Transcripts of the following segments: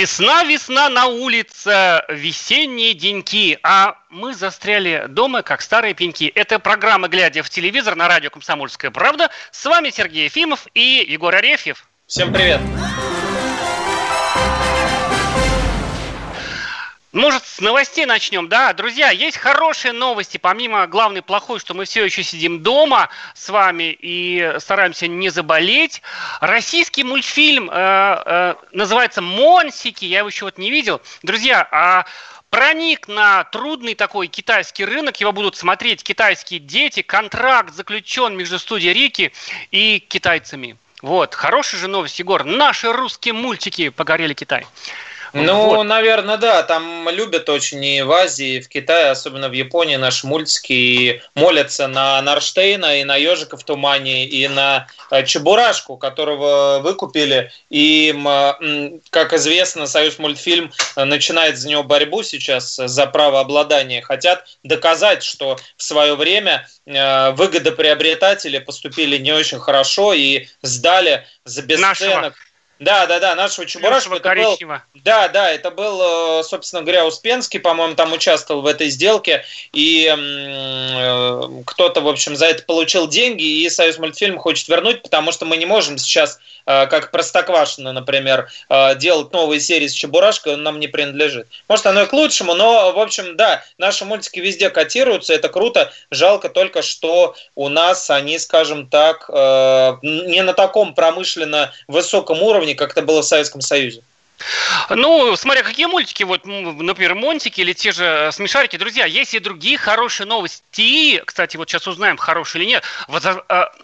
Весна, весна на улице, весенние деньки, а мы застряли дома, как старые пеньки. Это программа «Глядя в телевизор» на радио «Комсомольская правда». С вами Сергей Ефимов и Егор Арефьев. Всем привет. Может, с новостей начнем, да? Друзья, есть хорошие новости, помимо главной плохой, что мы все еще сидим дома с вами и стараемся не заболеть. Российский мультфильм называется «Монсики», я его еще вот не видел. Друзья, проник на трудный такой китайский рынок, его будут смотреть китайские дети, контракт заключен между студией «Рики» и китайцами. Вот, хорошая же новость, Егор, наши русские мультики покорили Китай. Ну, вот. Наверное, да, там любят очень и в Азии, и в Китае, особенно в Японии, наши мультики, и молятся на Норштейна, и на Ёжика в тумане, и на Чебурашку, которого выкупили, и, как известно, Союзмультфильм начинает за него борьбу сейчас за правообладание, хотят доказать, что в свое время выгодоприобретатели поступили не очень хорошо и сдали за бесценок. Да, нашего Чебурашку. Это был, собственно говоря, Успенский, по-моему, там участвовал в этой сделке, и кто-то, в общем, за это получил деньги, и Союзмультфильм хочет вернуть, потому что мы не можем сейчас, как Простоквашино, например, делать новые серии с Чебурашкой, он нам не принадлежит. Может, оно и к лучшему, но, в общем, да, наши мультики везде котируются, это круто, жалко только, что у нас они, скажем так, не на таком промышленно высоком уровне, как это было в Советском Союзе. Ну, смотря какие мультики, вот, например, «Монсики» или те же «Смешарики». Друзья, есть и другие хорошие новости. Кстати, вот сейчас узнаем, хорошие или нет.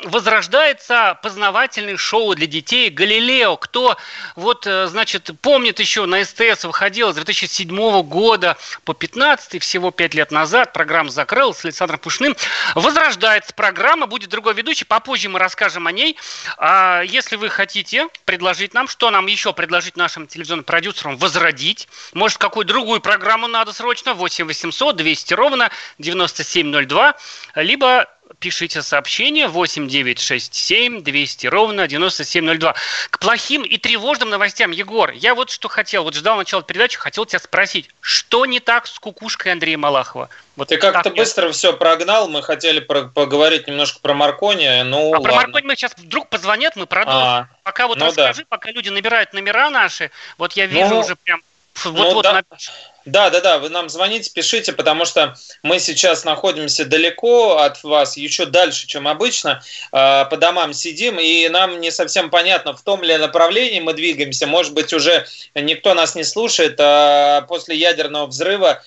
Возрождается познавательное шоу для детей «Галилео». Кто, вот, значит, помнит еще, на СТС выходило с 2007 года по 2015, всего 5 лет назад. Программа закрылась с Александром Пушным. Возрождается программа, будет другой ведущий. Попозже мы расскажем о ней. А если вы хотите предложить нам, что нам еще предложить нашим телевизорам, продюсером возродить. Может, какую другую программу надо срочно? 8 800 200 ровно 9702. Либо пишите сообщение 8 9 6 7 200 ровно 9702. К плохим и тревожным новостям, Егор, я вот что хотел. Вот ждал начала передачи, хотел тебя спросить, что не так с кукушкой Андрея Малахова? Вот ты как-то быстро все прогнал. Мы хотели поговорить немножко про Маркони. Ну, а ладно. Про Маркони мы сейчас вдруг позвонят, мы продолжим. Пока вот расскажи, да. Пока люди набирают номера наши, вот я вижу уже прям... Да, вы нам звоните, пишите, потому что мы сейчас находимся далеко от вас, еще дальше, чем обычно, по домам сидим, и нам не совсем понятно, в том ли направлении мы двигаемся, может быть, уже никто нас не слушает, а после ядерного взрыва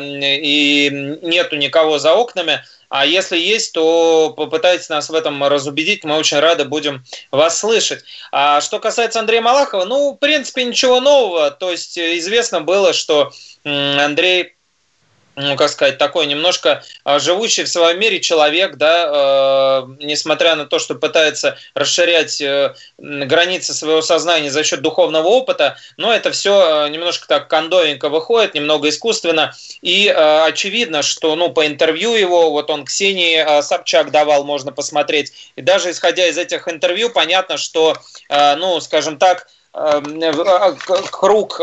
и нету никого за окнами. А если есть, то попытайтесь нас в этом разубедить, мы очень рады будем вас слышать. А что касается Андрея Малахова, ну, в принципе, ничего нового. То есть известно было, что Андрей, ну, как сказать, такой немножко живущий в своем мире человек, да, несмотря на то, что пытается расширять границы своего сознания за счет духовного опыта, но это все немножко так кондовенько выходит, немного искусственно, и очевидно, что, ну, по интервью его, вот он Ксении Собчак давал, можно посмотреть, и даже исходя из этих интервью, понятно, что, ну, скажем так, круг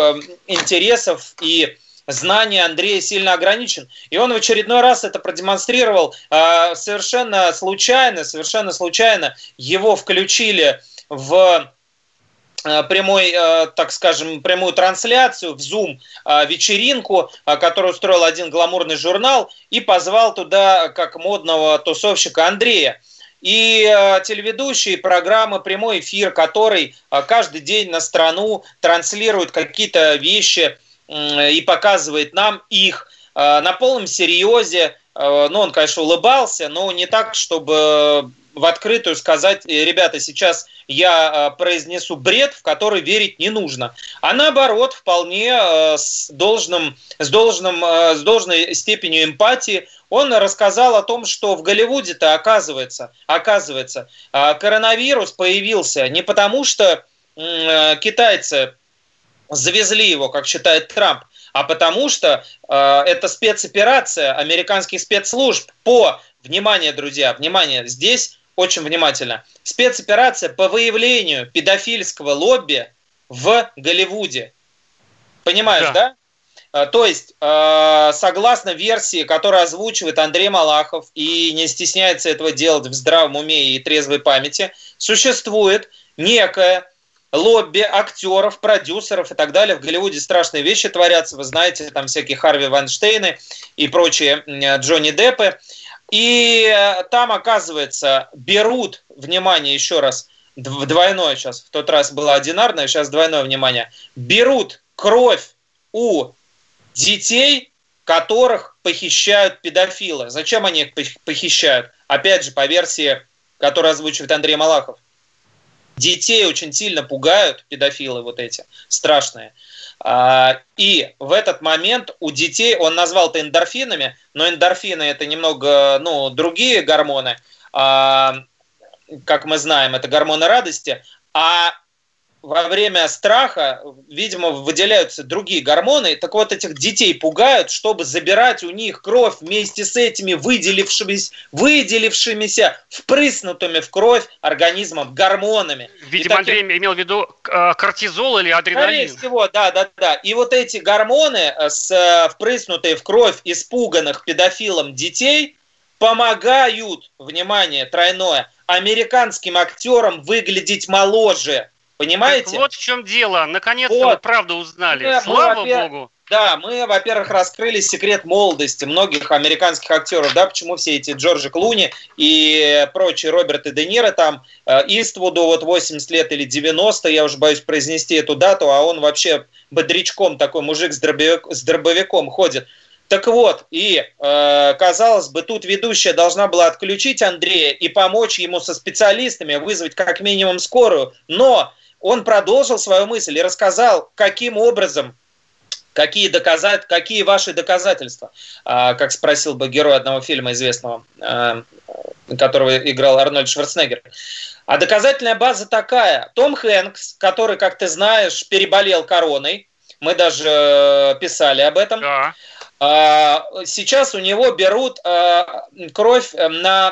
интересов и знание Андрея сильно ограничен. И он в очередной раз это продемонстрировал совершенно случайно. Его включили в прямую трансляцию, в Zoom вечеринку, которую устроил один гламурный журнал, и позвал туда как модного тусовщика Андрея. И телеведущие программы «Прямой эфир», который каждый день на страну транслирует какие-то вещи, и показывает нам их на полном серьезе. Ну, он, конечно, улыбался, но не так, чтобы в открытую сказать: ребята, сейчас я произнесу бред, в который верить не нужно. А наоборот, вполне с должной степенью эмпатии он рассказал о том, что в Голливуде-то, оказывается, коронавирус появился не потому, что китайцы завезли его, как считает Трамп, а потому что это спецоперация американских спецслужб по, внимание, друзья, внимание, здесь очень внимательно, спецоперация по выявлению педофильского лобби в Голливуде. Понимаешь, да? То есть, согласно версии, которую озвучивает Андрей Малахов и не стесняется этого делать в здравом уме и трезвой памяти, существует некое лобби актеров, продюсеров и так далее. В Голливуде страшные вещи творятся, вы знаете, там всякие Харви Вайнштейны и прочие Джонни Деппы. И там, оказывается, берут, внимание, еще раз, двойное сейчас, в тот раз было одинарное, сейчас двойное внимание, берут кровь у детей, которых похищают педофилы. Зачем они их похищают? Опять же, по версии, которую озвучивает Андрей Малахов. Детей очень сильно пугают педофилы вот эти, страшные. И в этот момент у детей, он назвал это эндорфинами, но эндорфины это немного, ну, другие гормоны, как мы знаем, это гормоны радости, а во время страха, видимо, выделяются другие гормоны. Так вот, этих детей пугают, чтобы забирать у них кровь вместе с этими выделившимися, впрыснутыми в кровь организмом гормонами. Видимо, Андрей имел в виду кортизол или адреналин. Скорее всего, да. И вот эти гормоны, впрыснутые в кровь испуганных педофилом детей, помогают, внимание, тройное, американским актерам выглядеть моложе. Понимаете? Так вот в чем дело. Наконец-то вот. Мы правду узнали. Да, слава Богу. Да, мы, во-первых, раскрыли секрет молодости многих американских актеров. Да, почему все эти Джорджи Клуни и прочие Роберты Де Ниро, там, Иствуду вот 80 лет или 90, я уже боюсь произнести эту дату, а он вообще бодрячком такой мужик с дробовиком ходит. Так вот, и, казалось бы, тут ведущая должна была отключить Андрея и помочь ему со специалистами, вызвать как минимум скорую, но... Он продолжил свою мысль и рассказал, каким образом, какие ваши доказательства, как спросил бы герой одного фильма известного, которого играл Арнольд Шварценеггер. А доказательная база такая. Том Хэнкс, который, как ты знаешь, переболел короной, мы даже писали об этом, да. Сейчас у него берут кровь на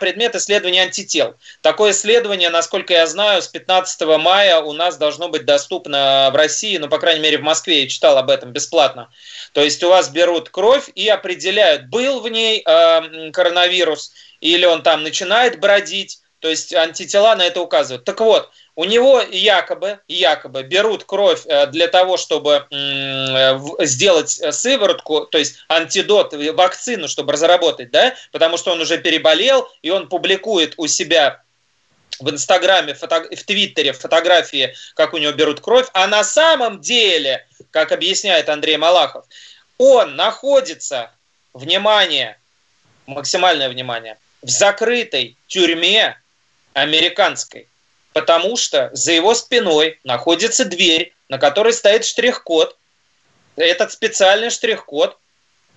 предмет исследования антител. Такое исследование, насколько я знаю, с 15 мая у нас должно быть доступно в России, ну, по крайней мере, в Москве я читал об этом бесплатно. То есть у вас берут кровь и определяют, был в ней коронавирус, или он там начинает бродить, то есть антитела на это указывают. Так вот, у него якобы берут кровь для того, чтобы сделать сыворотку, то есть антидот, вакцину, чтобы разработать, да, потому что он уже переболел, и он публикует у себя в Инстаграме, в Твиттере фотографии, как у него берут кровь, а на самом деле, как объясняет Андрей Малахов, он находится, внимание, максимальное внимание, в закрытой тюрьме американской, потому что за его спиной находится дверь, на которой стоит штрих-код. Этот специальный штрих-код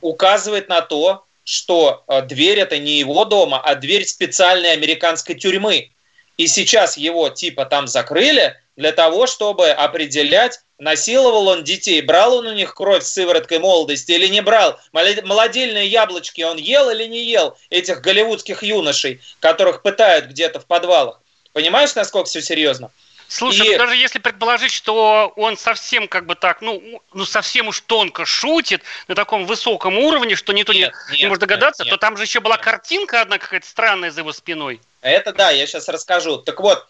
указывает на то, что дверь – это не его дома, а дверь специальной американской тюрьмы. И сейчас его типа там закрыли для того, чтобы определять, насиловал он детей, брал он у них кровь с сывороткой молодости или не брал, молодильные яблочки он ел или не ел, этих голливудских юношей, которых пытают где-то в подвалах. Понимаешь, насколько все серьезно? Слушай, даже если предположить, что он совсем как бы так, ну совсем уж тонко шутит на таком высоком уровне, что никто не может догадаться, то там же еще была картинка одна какая-то странная за его спиной. Это да, я сейчас расскажу. Так вот,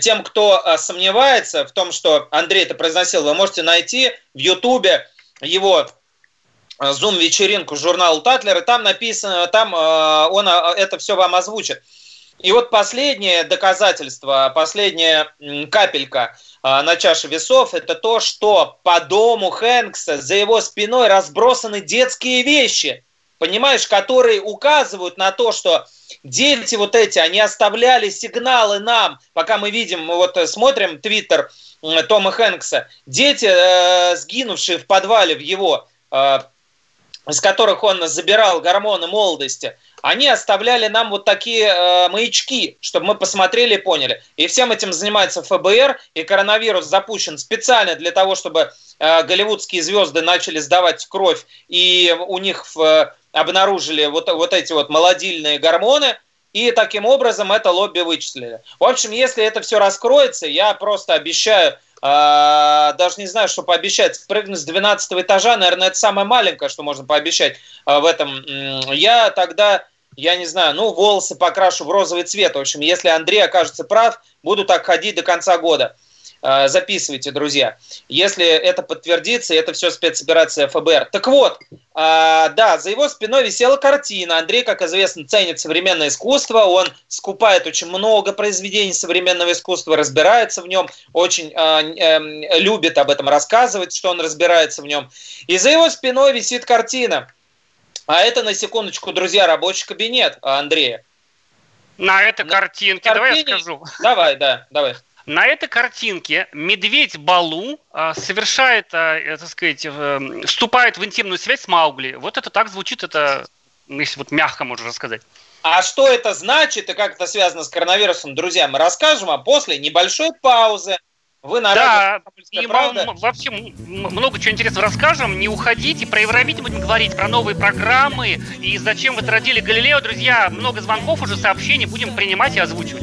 тем, кто сомневается в том, что Андрей это произносил, вы можете найти в Ютубе его... зум-вечеринку журнала Татлер, и там написано, там он это все вам озвучит. И вот последнее доказательство, последняя капелька на чаше весов, это то, что по дому Хэнкса за его спиной разбросаны детские вещи, понимаешь, которые указывают на то, что дети вот эти, они оставляли сигналы нам, пока мы видим, мы вот смотрим твиттер Тома Хэнкса, дети, сгинувшие в подвале в его, из которых он забирал гормоны молодости, они оставляли нам вот такие маячки, чтобы мы посмотрели и поняли. И всем этим занимается ФБР, и коронавирус запущен специально для того, чтобы голливудские звезды начали сдавать кровь, и у них обнаружили вот эти вот молодильные гормоны, и таким образом это лобби вычислили. В общем, если это все раскроется, я просто обещаю даже не знаю, что пообещать. Спрыгнуть с 12 этажа, наверное, это самое маленькое, что можно пообещать в этом. Я тогда, я не знаю, ну, волосы покрашу в розовый цвет. В общем, если Андрей окажется прав, буду так ходить до конца года. Записывайте, друзья. Если это подтвердится, это все спецоперация ФБР. Так вот, да, за его спиной висела картина. Андрей, как известно, ценит современное искусство. Он скупает очень много произведений современного искусства, разбирается в нем, очень любит об этом рассказывать, что он разбирается в нем. И за его спиной висит картина. А это, на секундочку, друзья, рабочий кабинет Андрея. На этой картинке, давай я скажу. Давай, да, давай. На этой картинке медведь Балу совершает, так сказать, вступает в интимную связь с Маугли. Вот это так звучит, это, если вот мягко можно рассказать. А что это значит и как это связано с коронавирусом, друзья, мы расскажем, а после небольшой паузы. Вы на да, и вообще много чего интересного расскажем. Не уходите, про Евровидение будем говорить, про новые программы и зачем вы тратили Галилео, друзья. Много звонков уже, сообщений будем принимать и озвучивать.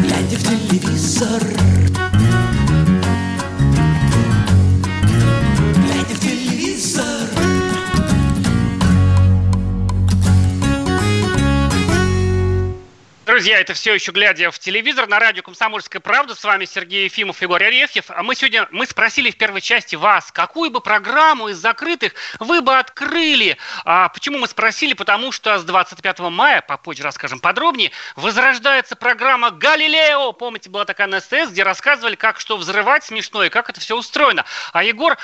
Глядя в телевизор. Друзья, это все еще глядя в телевизор на радио «Комсомольская правда». С вами Сергей Ефимов, Егор Арефьев. А мы сегодня спросили в первой части вас, какую бы программу из закрытых вы бы открыли. А почему мы спросили? Потому что с 25 мая, попозже расскажем подробнее, возрождается программа «Галилео». Помните, была такая на СТС, где рассказывали, как что взрывать смешно и как это все устроено. А Егор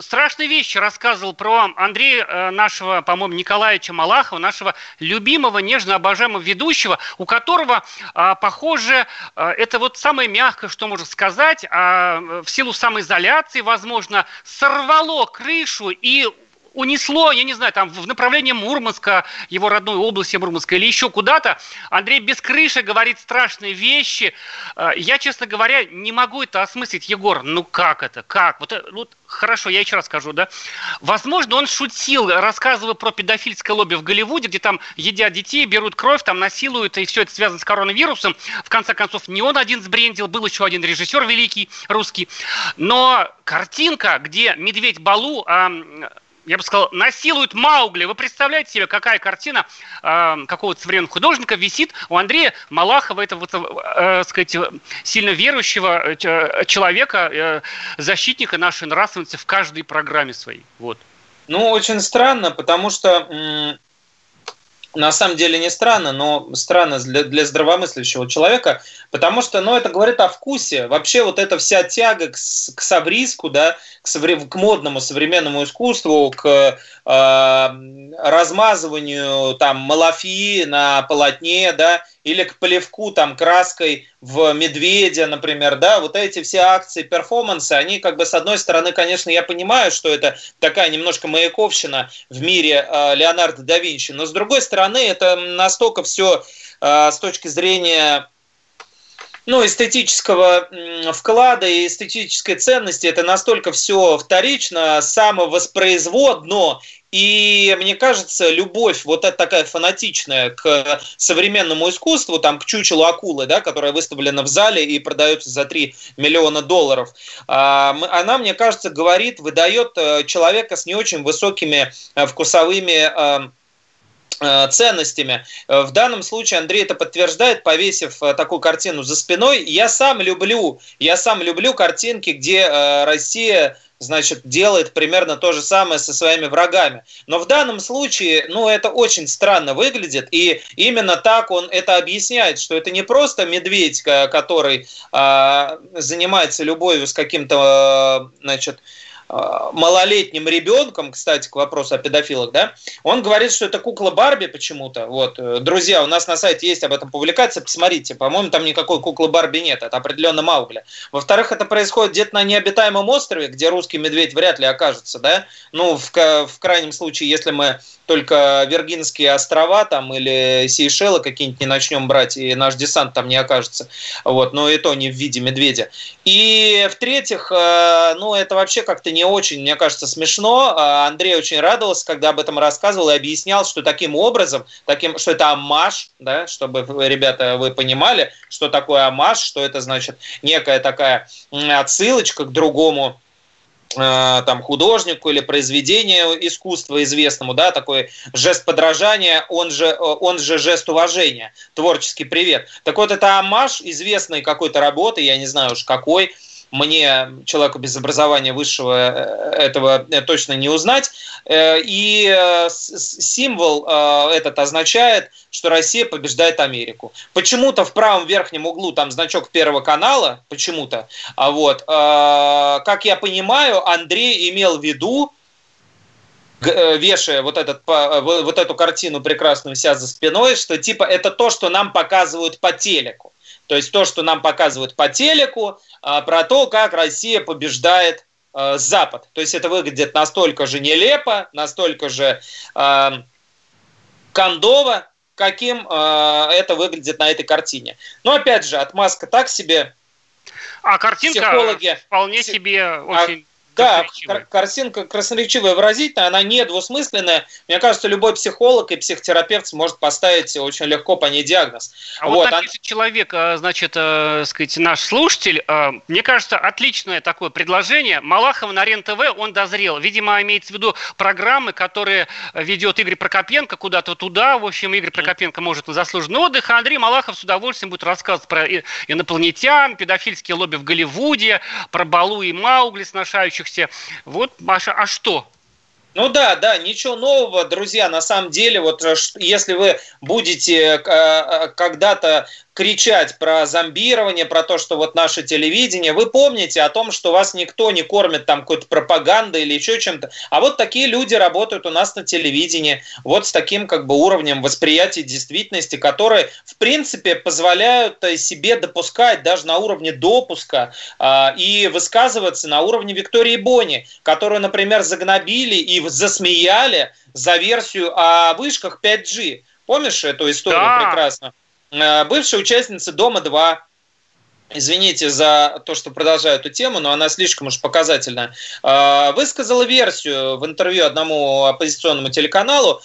страшные вещи рассказывал про Андрея нашего, по-моему, Николаевича Малахова, нашего любимого, нежно обожаемого ведущего, у которого, похоже, это вот самое мягкое, что можно сказать, в силу самоизоляции, возможно, сорвало крышу и унесло, я не знаю, там в направлении Мурманска, его родной области Мурманска или еще куда-то. Андрей без крыши говорит страшные вещи. Я, честно говоря, не могу это осмыслить. Егор, ну как это? Как? Вот хорошо, я еще раз скажу, да. Возможно, он шутил, рассказывая про педофильское лобби в Голливуде, где там едят детей, берут кровь, там насилуют, и все это связано с коронавирусом. В конце концов, не он один сбрендил, был еще один режиссер великий русский. Но картинка, где медведь Балу... я бы сказал, насилуют Маугли. Вы представляете себе, какая картина какого-то современного художника висит у Андрея Малахова, этого, так сказать, сильно верующего человека, защитника нашей нравственности в каждой программе своей. Вот. Ну, очень странно, потому что, на самом деле не странно, но странно для здравомыслящего человека, потому что, ну, это говорит о вкусе. Вообще вот эта вся тяга к совриску, да, к модному современному искусству, к размазыванию там малафьи на полотне, да, или к плевку там краской в медведя, например, да, вот эти все акции, перформансы, они как бы с одной стороны, конечно, я понимаю, что это такая немножко маяковщина в мире Леонардо да Винчи, но с другой стороны, это настолько все с точки зрения... ну, эстетического вклада и эстетической ценности, это настолько все вторично, самовоспроизводно, и, мне кажется, любовь вот эта такая фанатичная к современному искусству, там, к чучелу акулы, да, которая выставлена в зале и продается за $3 миллиона, она, мне кажется, говорит, выдает человека с не очень высокими вкусовыми ценностями. В данном случае Андрей это подтверждает, повесив такую картину за спиной. Я сам люблю картинки, где Россия, значит, делает примерно то же самое со своими врагами. Но в данном случае, ну, это очень странно выглядит, и именно так он это объясняет, что это не просто медведь, который занимается любовью с каким-то, значит, малолетним ребенком, кстати, к вопросу о педофилах, да, он говорит, что это кукла Барби почему-то. Вот, друзья, у нас на сайте есть об этом публикация, посмотрите, по-моему, там никакой куклы Барби нет, это определенно Маугли. Во-вторых, это происходит где-то на необитаемом острове, где русский медведь вряд ли окажется, да, ну, в крайнем случае, если мы только Виргинские острова там или Сейшелы какие-нибудь не начнем брать, и наш десант там не окажется, вот, но и то не в виде медведя. И, в-третьих, ну, это вообще как-то не очень, мне кажется, смешно. Андрей очень радовался, когда об этом рассказывал и объяснял, что таким образом, что это оммаж, да, чтобы, ребята, вы понимали, что такое оммаж, что это, значит, некая такая отсылочка к другому там художнику или произведению искусства известному, да, такой жест подражания, он же жест уважения, творческий привет. Так вот, это оммаж известной какой-то работы, я не знаю уж какой, мне, человеку без образования высшего, этого точно не узнать. И символ этот означает, что Россия побеждает Америку. Почему-то в правом верхнем углу там значок Первого канала, почему-то. А вот, как я понимаю, Андрей имел в виду, вешая вот эту картину прекрасную «Вся за спиной», что типа это то, что нам показывают по телеку. То есть то, что нам показывают по телеку, про то, как Россия побеждает Запад. То есть это выглядит настолько же нелепо, настолько же кондово, каким это выглядит на этой картине. Но опять же, отмазка так себе. А картинка психологи вполне себе очень... Да, картинка красноречивая, выразительная, она недвусмысленная. Мне кажется, любой психолог и психотерапевт сможет поставить очень легко по ней диагноз. А вот там пишет человек, значит, сказать, наш слушатель. Мне кажется, отличное такое предложение. Малахов на РЕН-ТВ, он дозрел. Видимо, имеется в виду программы, которые ведет Игорь Прокопенко куда-то туда. В общем, Игорь Прокопенко может на заслуженный отдых, а Андрей Малахов с удовольствием будет рассказывать про инопланетян, педофильские лобби в Голливуде, про Балу и Маугли, сношающих. Вот, Маша, а что? Ну да, ничего нового, друзья, на самом деле, вот если вы будете когда-то кричать про зомбирование, про то, что вот наше телевидение, вы помните о том, что вас никто не кормит там какой-то пропагандой или еще чем-то, а вот такие люди работают у нас на телевидении, вот с таким как бы уровнем восприятия действительности, которые, в принципе, позволяют себе допускать даже на уровне допуска и высказываться на уровне Виктории Бони, которую, например, загнобили и засмеяли за версию о вышках 5G. Помнишь эту историю прекрасно? Бывшая участница «Дома-2». Извините за то, что продолжаю эту тему, но она слишком уж показательна. Высказала версию в интервью одному оппозиционному телеканалу,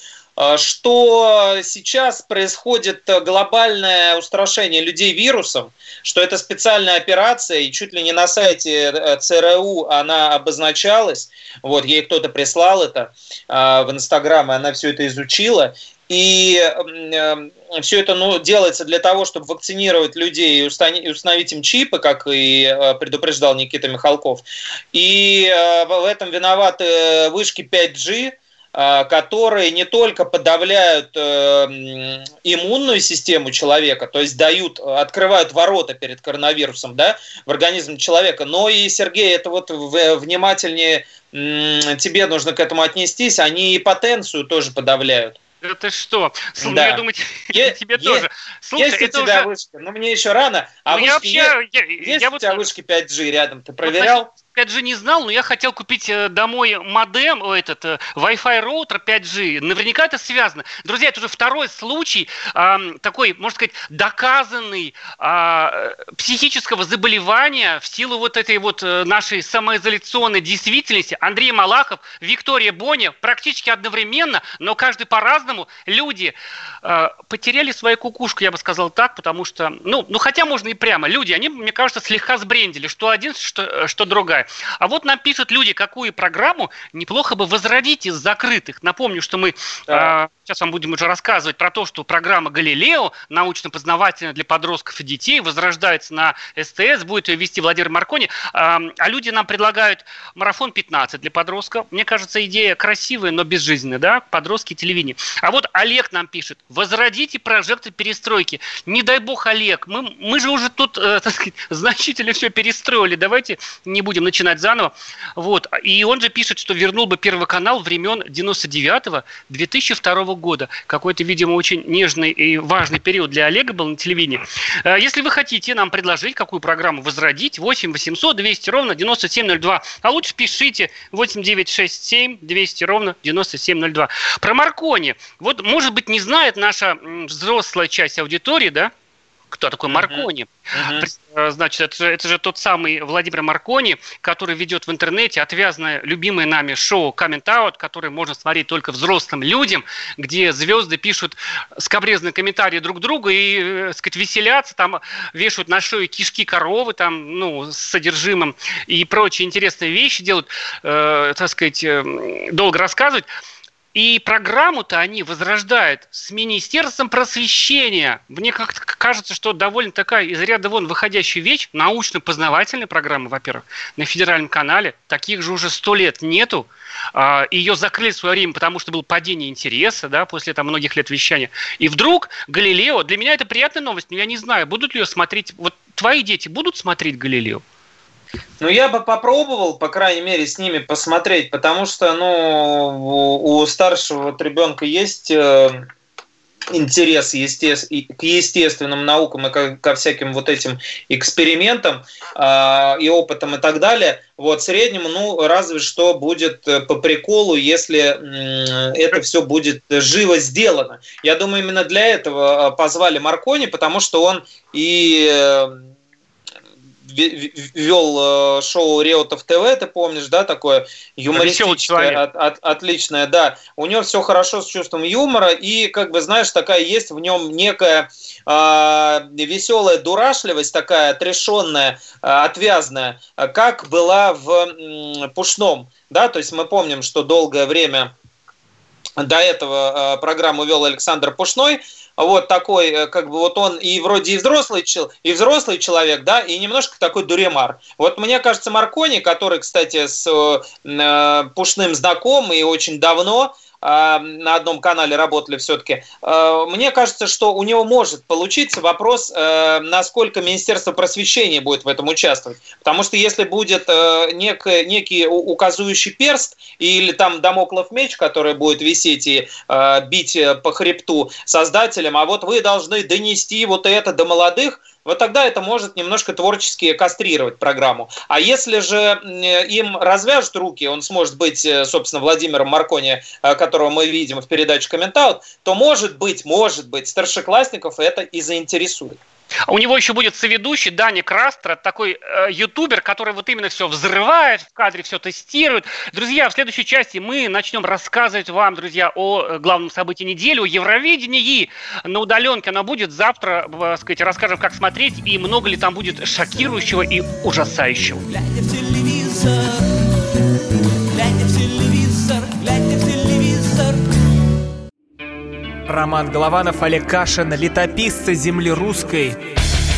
что сейчас происходит глобальное устрашение людей вирусом, что это специальная операция, и чуть ли не на сайте ЦРУ она обозначалась. Вот, ей кто-то прислал это в Инстаграм, и она все это изучила. И все это делается для того, чтобы вакцинировать людей и установить им чипы, как и предупреждал Никита Михалков. И в этом виноваты вышки 5G, которые не только подавляют иммунную систему человека, то есть открывают ворота перед коронавирусом, да, в организм человека, но и, Сергей, это вот внимательнее тебе нужно к этому отнестись, они и потенцию тоже подавляют. Да ты что? Слушай, да. Я думаю, тебе тоже. Слушай, есть у тебя уже... вышки, но мне еще рано. А вышки вообще... Есть у тебя вышки 5G рядом? Ты проверял? Вот, значит, 5G не знал, но я хотел купить домой модем, Wi-Fi роутер 5G. Наверняка это связано. Друзья, это уже второй случай такой, можно сказать, доказанный психического заболевания в силу вот этой вот нашей самоизоляционной действительности. Андрей Малахов, Виктория Боня практически одновременно, но каждый по-разному. Люди потеряли свою кукушку, я бы сказал так, потому что, хотя можно и прямо, люди, они, мне кажется, слегка сбрендили, что один, что другая. А вот нам пишут люди, какую программу неплохо бы возродить из закрытых. Напомню, что мы сейчас вам будем уже рассказывать про то, что программа «Галилео», научно-познавательная для подростков и детей, возрождается на СТС, будет ее вести Владимир Маркони. А люди нам предлагают «Марафон 15» для подростков. Мне кажется, идея красивая, но безжизненная, да? Подростки и телевидение. А вот Олег нам пишет: возродите прожекты перестройки. Не дай бог, Олег, мы же уже тут, так сказать, значительно все перестроили. Давайте не будем начинать заново. Вот. И он же пишет, что вернул бы Первый канал времен 99-2002 года. Какой-то, видимо, очень нежный и важный период для Олега был на телевидении. Если вы хотите нам предложить, какую программу возродить, 8 800 200 ровно 9702. А лучше пишите 8 967 200 ровно 9702. Про Маркони. Вот, может быть, не знает наша взрослая часть аудитории, да? Кто такой Маркони? Значит, это же тот самый Владимир Маркони, который ведет в интернете отвязное, любимое нами шоу «Comment Out», которое можно смотреть только взрослым людям, где звезды пишут скабрезные комментарии друг другу и, так сказать, веселятся, там вешают на шею кишки коровы, там, ну, с содержимым и прочие интересные вещи делают, так сказать, долго рассказывать. И программу-то они возрождают с Министерством просвещения. Мне как-то кажется, что довольно такая из ряда вон выходящая вещь, научно-познавательная программа, во-первых, на федеральном канале. Таких же уже 100 лет нету. Ее закрыли в свое время, потому что было падение интереса, да, после там многих лет вещания. И вдруг «Галилео», для меня это приятная новость, но я не знаю, будут ли ее смотреть, вот твои дети будут смотреть «Галилео»? Ну, я бы попробовал, по крайней мере, с ними посмотреть, потому что, ну, у старшего вот ребенка есть интерес к естественным наукам и ко всяким вот этим экспериментам и опытам и так далее. Вот, среднему, ну, разве что будет по приколу, если это все будет живо сделано. Я думаю, именно для этого позвали Маркони, потому что он и... вел шоу «Реутов ТВ», ты помнишь, да, такое юмористическое, отличное, да. У него все хорошо с чувством юмора, и, как бы, знаешь, такая есть в нем некая веселая дурашливость, такая отрешенная, отвязная, как была в «Пушном», да, то есть мы помним, что долгое время до этого программу вел Александр Пушной. Вот такой, как бы, вот он и вроде и взрослый человек, да, и немножко такой дуремар. Вот мне кажется, Маркони, который, кстати, с Пушным знаком и очень давно, на одном канале работали все-таки, мне кажется, что у него может получиться. Вопрос, насколько Министерство просвещения будет в этом участвовать. Потому что если будет некий указующий перст или там дамоклов меч, который будет висеть и бить по хребту создателям, а вот вы должны донести вот это до молодых, вот тогда это может немножко творчески кастрировать программу. А если же им развяжут руки, он сможет быть, собственно, Владимиром Маркони, которого мы видим в передаче «Comment Out», то, может быть, старшеклассников это и заинтересует. У него еще будет соведущий Даня Крастер, такой ютубер, который вот именно все взрывает, в кадре все тестирует. Друзья, в следующей части мы начнем рассказывать вам, друзья, о главном событии недели, о Евровидении. На удаленке оно будет завтра, так сказать, расскажем, как смотреть и много ли там будет шокирующего и ужасающего. Роман Голованов, Олег Кашин, летописцы земли русской.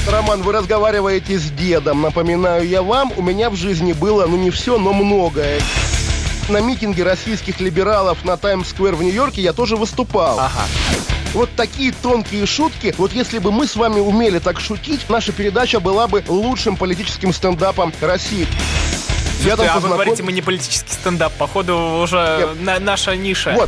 Роман, вы разговариваете с дедом. Напоминаю я вам, у меня в жизни было, ну не все, но многое. На митинге российских либералов на Таймс-сквер в Нью-Йорке я тоже выступал. Ага. Вот такие тонкие шутки. Вот если бы мы с вами умели так шутить, наша передача была бы лучшим политическим стендапом России. А вы говорите, мы не политический стендап. Походу, уже наша ниша. Вот.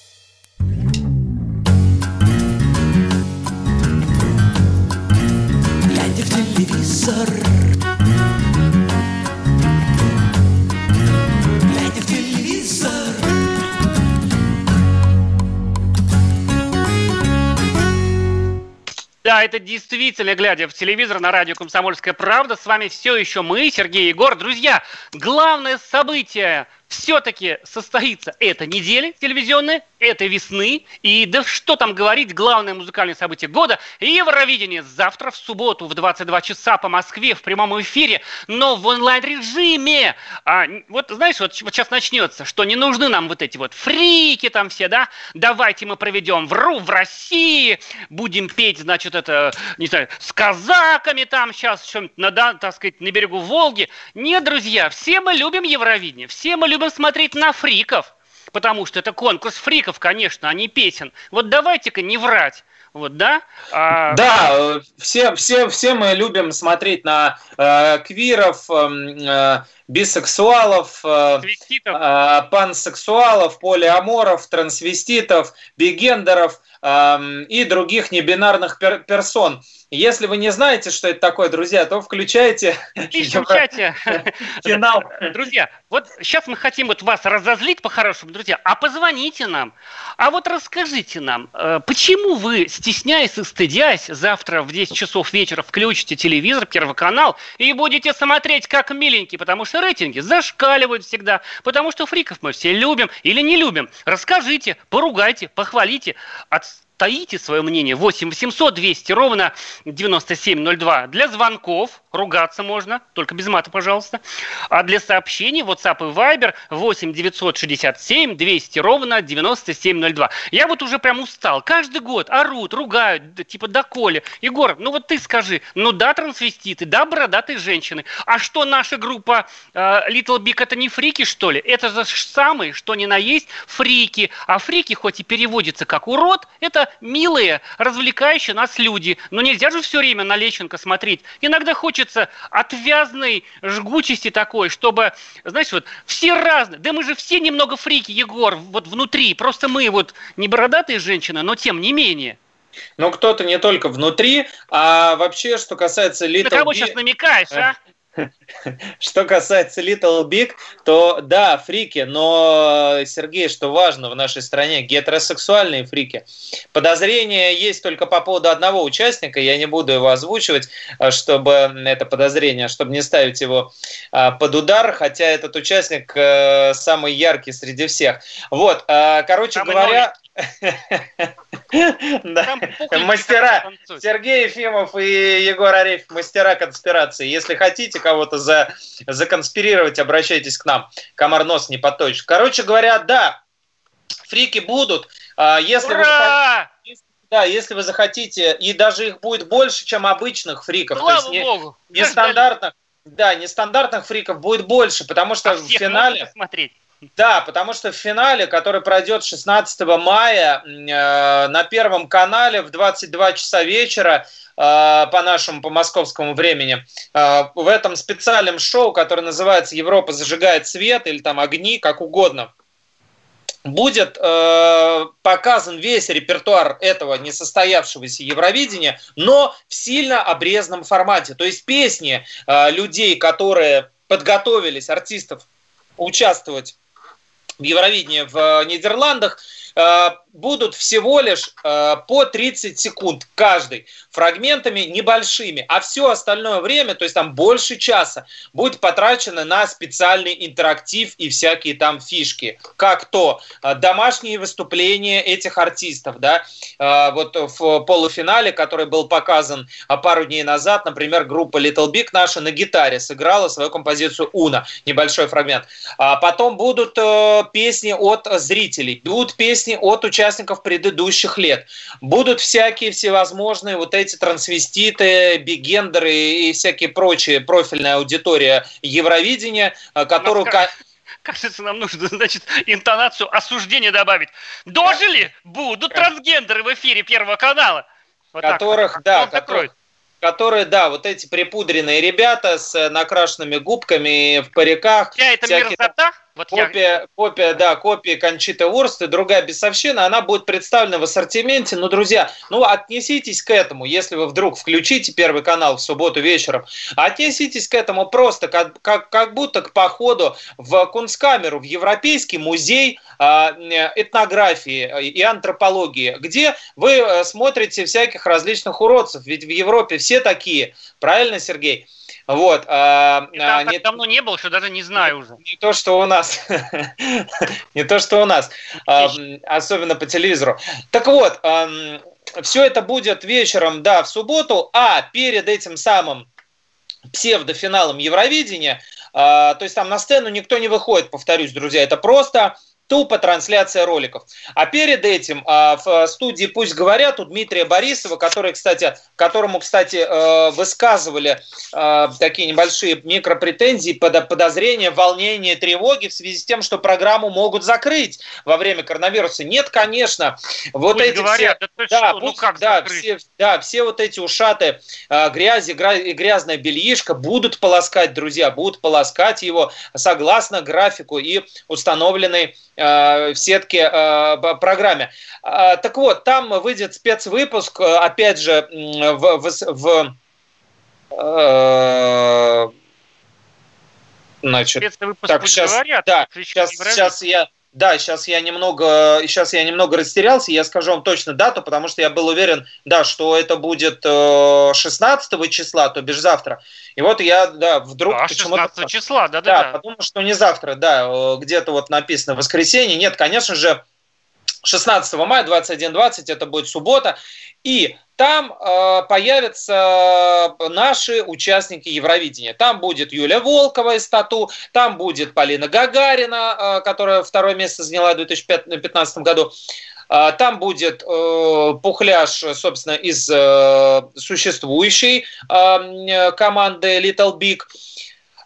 Глядя в телевизор. Да, это действительно, глядя в телевизор на радио «Комсомольская правда». С вами все еще мы, Сергей и Егор. Друзья, главное событие все-таки состоится этой недели телевизионной, этой весны. И да что там говорить, главное музыкальное событие года – Евровидение. Завтра в субботу в 22 часа по Москве в прямом эфире, но в онлайн-режиме. Вот знаешь, вот сейчас начнется, что не нужны нам вот эти вот фрики там все, да? Давайте мы проведем в России, будем петь, значит, это, не знаю, с казаками там сейчас, чем-то, так сказать, на берегу Волги. Нет, друзья, все мы любим Евровидение, все мы любим смотреть на фриков, потому что это конкурс фриков, конечно, а не песен. Вот давайте-ка не врать. Вот, да? Да, все мы любим смотреть на квиров, бисексуалов, пансексуалов, полиаморов, трансвеститов, бигендеров и других небинарных персон. Если вы не знаете, что это такое, друзья, то включайте. Пишем в чате. Финал. Друзья, вот сейчас мы хотим вот вас разозлить по-хорошему, друзья, а позвоните нам, а вот расскажите нам, почему вы, стесняясь и стыдясь, завтра в 10 часов вечера включите телевизор, Первый канал, и будете смотреть как миленький, потому что рейтинги зашкаливают всегда, потому что фриков мы все любим или не любим. Расскажите, поругайте, похвалите, отстоите свое мнение. 8 800 200 97 02. Для звонков ругаться можно, только без мата, пожалуйста. А для сообщений WhatsApp и Viber 8 967 200 97 02. Я вот уже прям устал. Каждый год орут, ругают, типа доколе. Егор, ну вот ты скажи, ну да, трансвеститы, да, бородатые женщины. А что наша группа Little Big, это не фрики, что ли? Это же самые, что ни на есть, фрики. А фрики, хоть и переводится как урод, это милые, развлекающие нас люди. Но нельзя же все время на Лещенко смотреть. Иногда хочется отвязной жгучести такой, чтобы, знаешь, вот все разные. Да мы же все немного фрики, Егор, вот внутри. Просто мы вот не бородатые женщины, но тем не менее. Ну, кто-то не только внутри, а вообще, что касается Little Big... На кого сейчас намекаешь, а? Что касается Little Big, то да, фрики, но, Сергей, что важно в нашей стране, гетеросексуальные фрики. Подозрения есть только по поводу одного участника, я не буду его озвучивать, чтобы это подозрение, чтобы не ставить его под удар, хотя этот участник самый яркий среди всех. Вот, короче говоря... Мастера Сергей Ефимов и Егор Арефьев, мастера конспирации. Если хотите кого-то законспирировать, обращайтесь к нам. Комар нос не поточит. Короче говоря, да, фрики будут. Если вы захотите, и даже их будет больше, чем обычных фриков, то есть нестандартных, да, нестандартных фриков будет больше, потому что в финале. Да, потому что в финале, который пройдет 16 мая на Первом канале в 22 часа вечера по нашему, по московскому времени, в этом специальном шоу, которое называется «Европа зажигает свет» или там «Огни», как угодно, будет показан весь репертуар этого несостоявшегося Евровидения, но в сильно обрезанном формате. То есть песни людей, которые подготовились, артистов, участвовать в Евровидении в Нидерландах, будут всего лишь по 30 секунд каждый, фрагментами небольшими, а все остальное время, то есть там больше часа, будет потрачено на специальный интерактив и всякие там фишки, как то домашние выступления этих артистов, да, вот в полуфинале, который был показан пару дней назад, например, группа Little Big наша на гитаре сыграла свою композицию «Уна», небольшой фрагмент. Потом будут песни от зрителей, будут песни от участников предыдущих лет. Будут всякие всевозможные вот эти трансвеститы, бигендеры и всякие прочие профильная аудитория Евровидения, которую... Кажется, нам нужно, значит, интонацию осуждения добавить. Дожили? Будут трансгендеры в эфире Первого канала. Вот которых, так. Да, которые, да, вот эти припудренные ребята с накрашенными губками в париках. Вся эта мерзота? Вот копия Кончиты Вурст и другая бесовщина, она будет представлена в ассортименте. Но, друзья, ну отнеситесь к этому, если вы вдруг включите Первый канал в субботу вечером, отнеситесь к этому просто как будто к походу в Кунсткамеру, в Европейский музей этнографии и антропологии, где вы смотрите всяких различных уродцев, ведь в Европе все такие, правильно, Сергей? Вот. Я так давно не был, что даже не знаю уже. Не то, что у нас. Не то, что у нас. Особенно по телевизору. Так вот, все это будет вечером, да, в субботу, а перед этим самым псевдофиналом Евровидения, то есть там на сцену никто не выходит, повторюсь, друзья, это просто... тупо трансляция роликов. А перед этим в студии «Пусть говорят» у Дмитрия Борисова, которому, кстати, высказывали такие небольшие микропретензии, подозрения, волнения, тревоги в связи с тем, что программу могут закрыть во время коронавируса. Нет, конечно. Вот пусть эти говорят, все, да, да, пусть, ну как да, все вот эти ушаты грязи и грязное бельишко будут полоскать, друзья, будут полоскать его согласно графику и установленной в сетке программе. Так вот, там выйдет спецвыпуск, опять же, значит, спецвыпуск так, сейчас я немного растерялся, я скажу вам точно дату, потому что я был уверен, да, что это будет 16 числа, то бишь завтра. И вот я, да, вдруг... А, 16 числа, да-да-да. Да, подумал, что не завтра, да, где-то вот написано воскресенье. Нет, конечно же, 16 мая, 21:20, это будет суббота, и... Там появятся наши участники Евровидения. Там будет Юля Волкова из «Тату», там будет Полина Гагарина, которая второе место заняла в 2015 году. Там будет Пухляш, собственно, из существующей команды Little Big.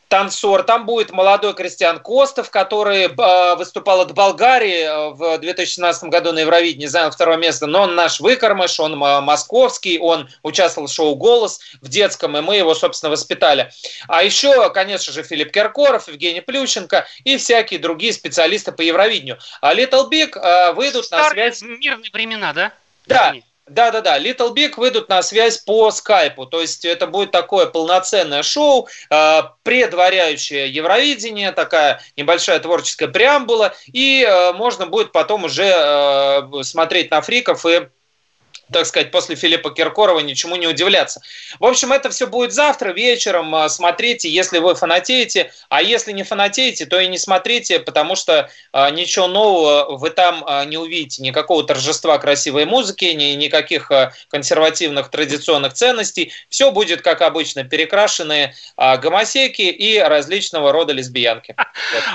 Танцор. Там будет молодой Кристиан Костов, который выступал от Болгарии в 2017 году на Евровидении, занял второе место, но он наш выкормыш, он московский, он участвовал в шоу «Голос» в детском, и мы его, собственно, воспитали. А еще, конечно же, Филипп Киркоров, Евгений Плющенко и всякие другие специалисты по Евровидению. А Little Big выйдут на связь... Мирные времена, да? Да. Да-да-да, Little Big выйдут на связь по скайпу, то есть это будет такое полноценное шоу, предваряющее Евровидение, такая небольшая творческая преамбула, и можно будет потом уже смотреть на фриков и, так сказать, после Филиппа Киркорова ничему не удивляться. В общем, это все будет завтра вечером, смотрите, если вы фанатеете, а если не фанатеете, то и не смотрите, потому что ничего нового вы там не увидите, никакого торжества красивой музыки, никаких консервативных традиционных ценностей, все будет, как обычно, перекрашенные гомосеки и различного рода лесбиянки.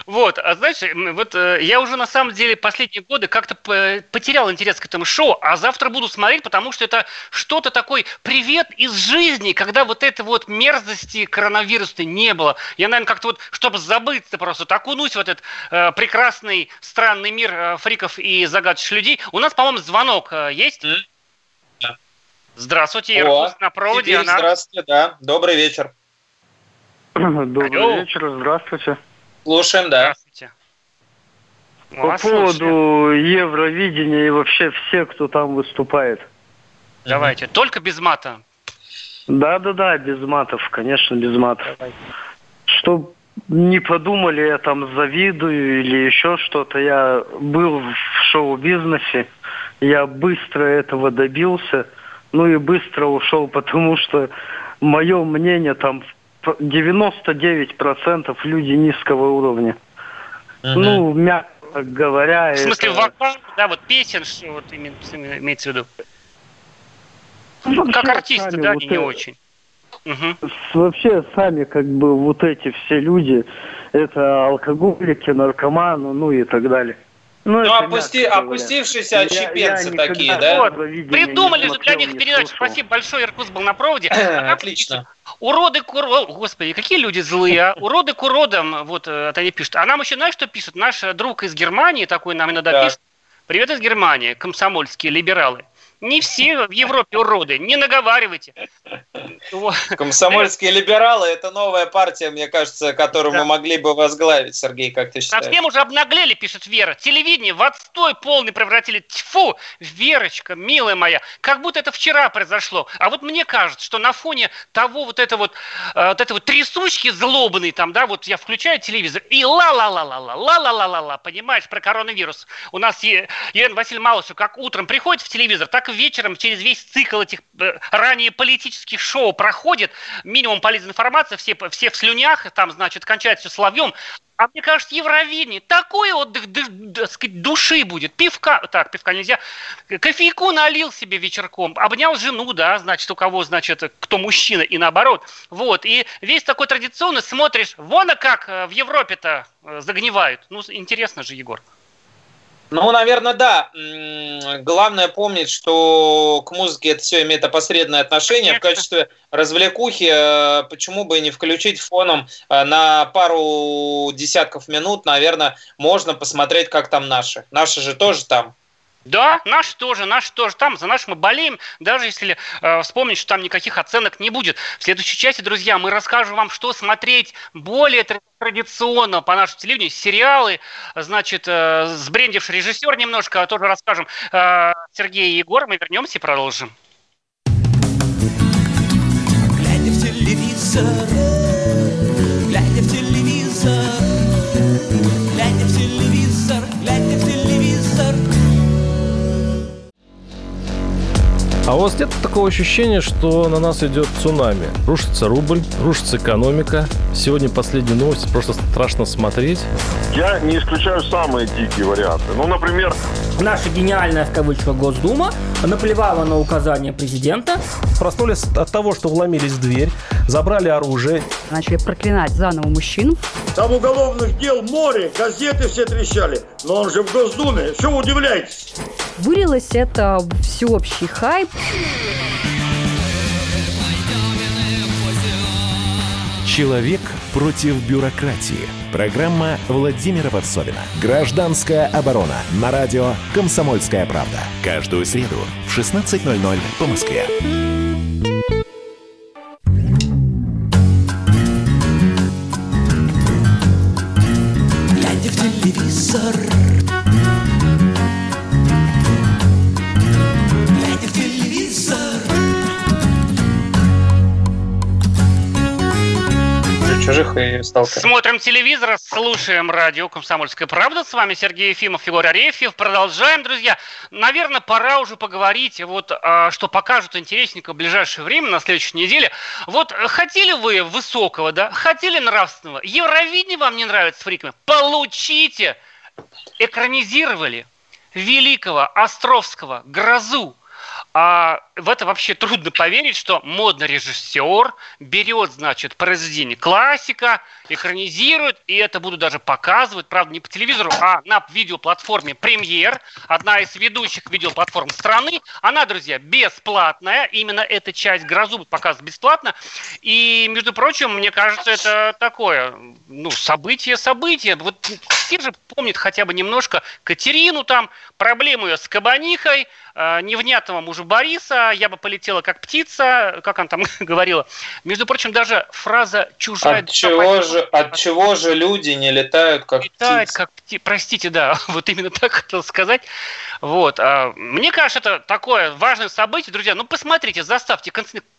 Вот, а знаешь, вот я уже на самом деле последние годы как-то потерял интерес к этому шоу, а завтра буду смотреть, потому что это что-то такой привет из жизни, когда вот этой вот мерзости коронавируса не было. Я, наверное, как-то вот, чтобы забыться просто, окунусь в этот прекрасный, странный мир фриков и загадочных людей. У нас, по-моему, звонок есть? Да. Здравствуйте, Иркус на проводе. Теперь, здравствуйте, да. Добрый вечер. Добрый вечер, здравствуйте. Слушаем, да. Здравствуйте. По поводу Евровидения и вообще все, кто там выступает. Давайте, только без мата. Да, без матов, конечно, без матов. Давай. Чтоб не подумали, я там завидую или еще что-то. Я был в шоу-бизнесе, я быстро этого добился, ну и быстро ушел, потому что мое мнение, там 99% люди низкого уровня. Ну, мягко говоря... В смысле, вокал, да, вот песен, что вот имеется в виду? Ну, как артисты, да, вот не очень. Вообще сами, как бы, вот эти все люди, это алкоголики, наркоманы, ну и так далее. Ну, опустившиеся отщепенцы такие, да? Вот, придумали же для них передачу. Спасибо большое, Иркутс был на проводе. Отлично. Уроды к уродам. Господи, какие люди злые, а? Уроды к уродам, вот это они пишут. А нам еще, знаешь, что пишут? Наш друг из Германии, такой нам иногда пишет. Привет из Германии, комсомольские либералы. Не все в Европе уроды, не наговаривайте. Комсомольские либералы – это новая партия, мне кажется, которую мы могли бы возглавить, Сергей, как ты считаешь? Совсем уже обнаглели, пишет Вера. Телевидение в отстой полный превратили. Тьфу, Верочка, милая моя, как будто это вчера произошло. А вот мне кажется, что на фоне того вот этой трясучки злобной, там, да, вот я включаю телевизор и ла-ла-ла-ла-ла-ла-ла-ла-ла, понимаешь, про коронавирус. У нас Елена Васильевна Малышева как утром приходит в телевизор, так и вечером через весь цикл этих ранее политических шоу проходит, минимум полезной информации, все в слюнях, там, значит, кончается все соловьем. А мне кажется, Евровидение, такой отдых души будет. Пивка нельзя. Кофейку налил себе вечерком, обнял жену, да, значит, у кого, значит, кто мужчина, и наоборот. Вот, и весь такой традиционный, смотришь, вон, а как в Европе-то загнивают. Ну, интересно же, Егор. Ну, наверное, да. Главное помнить, что к музыке это все имеет опосредованное отношение. В качестве развлекухи почему бы не включить фоном на пару десятков минут, наверное, можно посмотреть, как там наши. Наши же тоже там. Да, наш тоже. Там за наш мы болеем, даже если вспомнить, что там никаких оценок не будет. В следующей части, друзья, мы расскажем вам, что смотреть более традиционно по нашему телевидению. Сериалы, значит, сбрендивший режиссер немножко, тоже расскажем. Сергей и Егор, мы вернемся и продолжим. Глядя в телевизор, глядя в телевизор, глядя в телевизор, глядя в телевизор. А у вас нет такого ощущения, что на нас идет цунами? Рушится рубль, рушится экономика. Сегодня последняя новость, просто страшно смотреть. Я не исключаю самые дикие варианты. Ну, например... Наша гениальная, в кавычках, Госдума наплевала на указания президента. Проснулись от того, что вломились в дверь, забрали оружие. Начали проклинать заново мужчин. Там уголовных дел море, газеты все трещали. Но он же в Госдуме, чего удивляетесь? Вылилось это всеобщий хайп. Человек против бюрократии. Программа Владимира Варсовина. Гражданская оборона. На радио «Комсомольская правда». Каждую среду в 16:00 по Москве. Глядя в телевизор. Смотрим телевизор, слушаем радио «Комсомольская правда». С вами Сергей Ефимов, Егор Арефьев. Продолжаем, друзья. Наверное, пора уже поговорить, вот, что покажут интересненько в ближайшее время, на следующей неделе. Вот хотели вы высокого, да? Хотели нравственного? Евровидение вам не нравится, фриками? Получите! Экранизировали великого Островского «Грозу». А в это вообще трудно поверить, что модный режиссер берет, значит, произведение классика, экранизирует, и это будут даже показывать, правда, не по телевизору, а на видеоплатформе «Премьер», одна из ведущих видеоплатформ страны. Она, друзья, бесплатная, именно эта часть «Грозу» будет показана бесплатно. И, между прочим, мне кажется, это такое, ну, событие. Вот все же помнят хотя бы немножко Катерину там, проблему ее с кабанихой, невнятного мужа Бориса, я бы полетела как птица, как она там говорила. Между прочим, даже фраза «чужая душа». От чего же люди не летают как птицы? Летают как птицы. Простите, да, вот именно так хотел сказать. Вот. Мне кажется, это такое важное событие, друзья. Ну, посмотрите, заставьте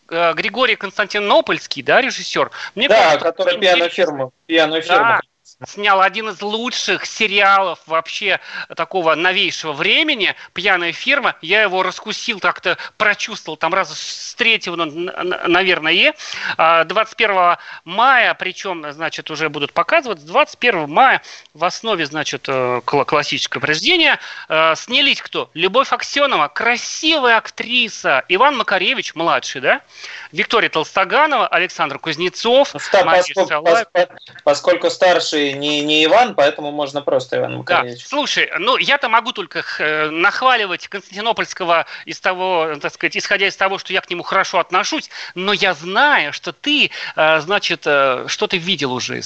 Григорий Константинопольский, да, режиссер? Мне кажется, который «Пианоферма». Да. Снял один из лучших сериалов вообще такого новейшего времени «Пьяная ферма». Я его раскусил, как-то прочувствовал там раза с 3-го, наверное, 21 мая, причем, значит, уже будут показывать. 21 мая в основе, значит, классического произведения снялись кто? Любовь Аксенова, красивая актриса, Иван Макаревич, младший, да? Виктория Толстоганова, Александр Кузнецов. Поскольку старший не Иван, поэтому можно просто Иван Макаревич. Да, слушай, ну я-то могу только нахваливать Константинопольского из того, так сказать, исходя из того, что я к нему хорошо отношусь, но я знаю, что ты, значит, что ты видел уже.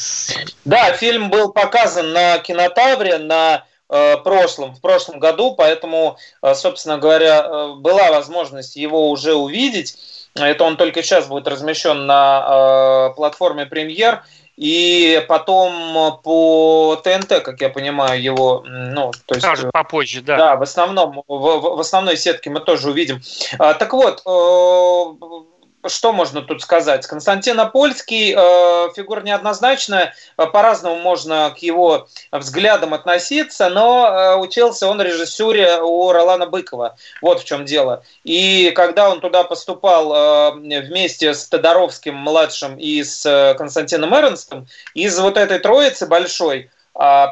Да, фильм был показан на Кинотавре, на в прошлом году, поэтому, собственно говоря, была возможность его уже увидеть. Это он только сейчас будет размещен на платформе «Премьер». И потом по ТНТ, как я понимаю, его... Ну, то есть, даже попозже, да. Да, в основной сетке мы тоже увидим. Так вот, что можно тут сказать? Константин Апольский, фигура неоднозначная, по-разному можно к его взглядам относиться, но учился он режиссуре у Ролана Быкова, вот в чем дело. И когда он туда поступал вместе с Тодоровским-младшим и с Константином Эрнстом, из вот этой троицы большой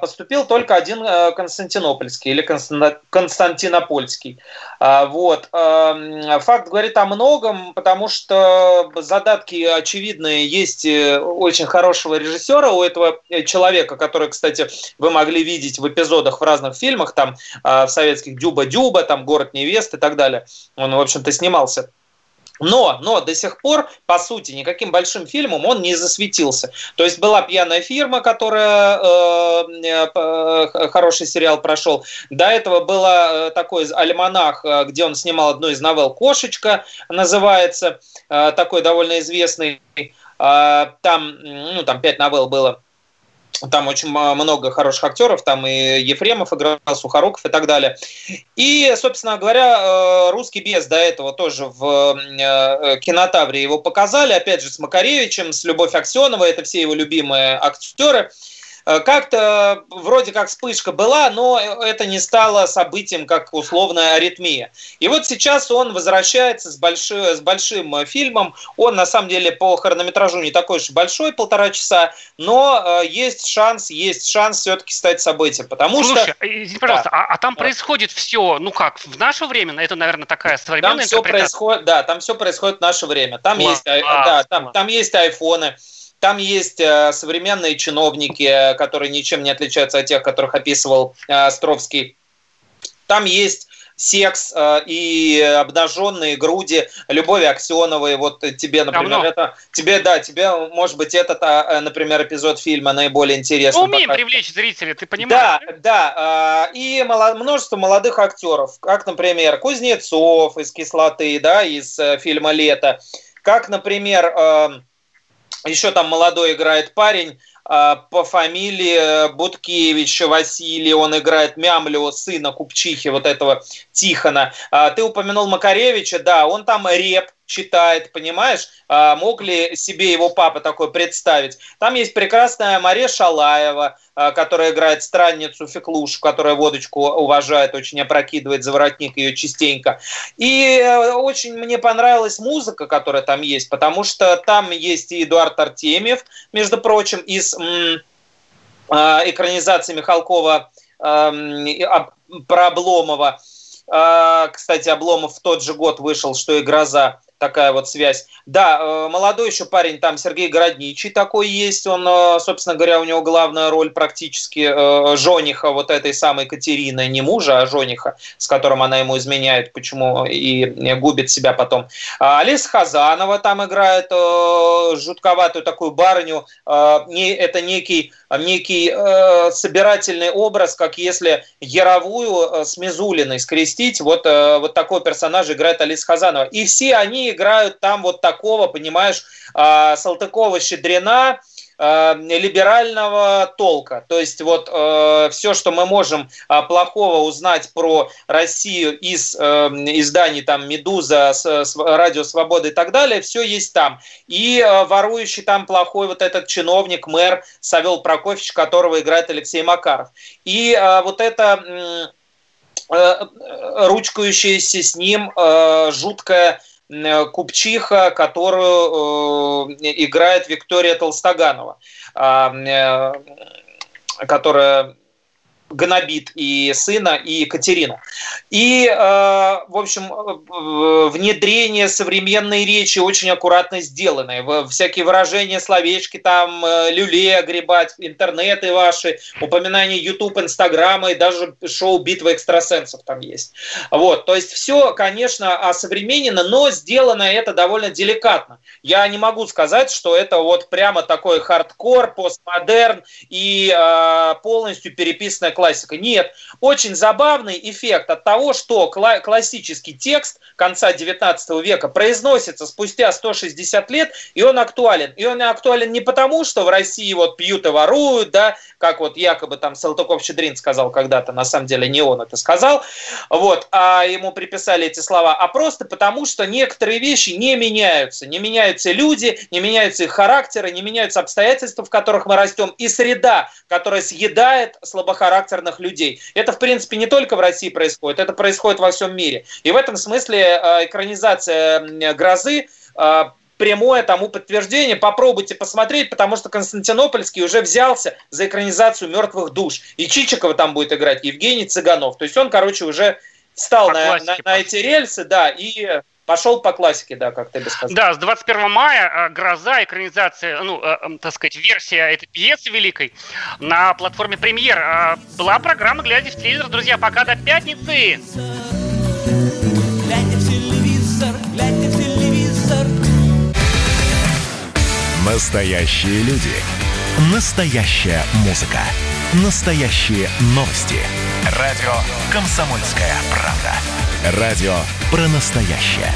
поступил только один константинопольский или константинопольский. Вот. Факт говорит о многом, потому что задатки очевидные есть очень хорошего режиссера у этого человека, который, кстати, вы могли видеть в эпизодах в разных фильмах, там в советских «Дюба-Дюба», там «Город невест» и так далее. Он, в общем-то, снимался. Но до сих пор, по сути, никаким большим фильмом он не засветился. То есть была «Пьяная фирма», которая хороший сериал прошел. До этого был такой альманах, где он снимал одну из новелл «Кошечка», называется, такой довольно известный. Там 5 новелл было. Там очень много хороших актеров, там и Ефремов играл, Сухоруков и так далее. И, собственно говоря, «Русский бес» до этого тоже в кинотавре его показали, опять же, с Макаревичем, с Любовью Аксеновой, это все его любимые актеры. Как-то вроде как вспышка была, но это не стало событием, как условная «Аритмия». И вот сейчас он возвращается с большим фильмом. Он, на самом деле, по хронометражу не такой уж большой, 1,5 часа, но есть шанс все-таки стать событием. Слушай, пожалуйста, да. А там происходит все, ну как, в наше время? Это, наверное, такая современная там интерпретация. Там все происходит в наше время. Там есть айфоны. Там есть современные чиновники, которые ничем не отличаются от тех, которых описывал Островский. Там есть секс и обнаженные груди Любови Аксеновой. Вот тебе, например, тебе, может быть, этот, например, эпизод фильма наиболее интересный. Мы умеем привлечь зрителя, ты понимаешь? Да. И множество молодых актеров, как, например, Кузнецов из «Кислоты», да, из фильма «Лето», как, например, еще там молодой играет парень по фамилии Буткевич Василий, он играет Мямлю, сына купчихи, вот этого Тихона. Ты упомянул Макаревича, да, он там реп читает, понимаешь? Мог ли себе его папа такое представить? Там есть прекрасная Мария Шалаева, которая играет странницу Феклушу, которая водочку уважает, очень опрокидывает за воротник ее частенько. И очень мне понравилась музыка, которая там есть, потому что там есть и Эдуард Артемьев, между прочим, из экранизации Михалкова про Обломова. Кстати, Обломов в тот же год вышел, что и «Гроза». Такая вот связь. Да, молодой еще парень, там Сергей Городничий такой есть, он, собственно говоря, у него главная роль практически жениха вот этой самой Катерины, не мужа, а жениха, с которым она ему изменяет, почему и губит себя потом. Алиса Хазанова там играет жутковатую такую барыню, это некий собирательный образ, как если Яровую с Мизулиной скрестить, вот такого персонажа играет Алиса Хазанова. И все они играют там вот такого, понимаешь, Салтыкова-Щедрина, либерального толка. То есть вот все, что мы можем плохого узнать про Россию из изданий там «Медуза», «Радио Свобода» и так далее, все есть там. И ворующий там плохой вот этот чиновник, мэр Савел Прокофьевич, которого играет Алексей Макаров. И вот это ручкающаяся с ним жуткая купчиха, которую играет Виктория Толстоганова, которая гнобит и сына, и Екатерину. И, в общем, внедрение современной речи очень аккуратно сделанное. Всякие выражения, словечки, там, люлей огребать, интернеты ваши, упоминания YouTube, Инстаграма и даже шоу «Битва экстрасенсов» там есть. Вот, то есть все, конечно, осовременено, но сделано это довольно деликатно. Я не могу сказать, что это вот прямо такой хардкор, постмодерн и полностью переписанная классика классика. Нет, очень забавный эффект от того, что классический текст конца 19 века произносится спустя 160 лет, и он актуален. И он актуален не потому, что в России вот пьют и воруют, да, как вот якобы там Салтыков-Щедрин сказал когда-то, на самом деле не он это сказал, вот, а ему приписали эти слова, а просто потому, что некоторые вещи не меняются. Не меняются люди, не меняются их характеры, не меняются обстоятельства, в которых мы растем, и среда, которая съедает слабохарактерных людей. Это, в принципе, не только в России происходит, это происходит во всем мире. И в этом смысле экранизация «Грозы» прямое тому подтверждение. Попробуйте посмотреть, потому что Константинопольский уже взялся за экранизацию «Мертвых душ». И Чичикова там будет играть, Евгений Цыганов. То есть он, короче, уже встал на эти рельсы, да, и... Пошел по классике, да, как ты бы сказал. Да, с 21 мая «Гроза», экранизация, ну, так сказать, версия этой пьесы великой на платформе «Премьер». Была программа «Глядя в телевизор». Друзья, пока до пятницы! Настоящие люди. Настоящая музыка. Настоящие новости. Радио «Комсомольская правда». Радио про настоящее.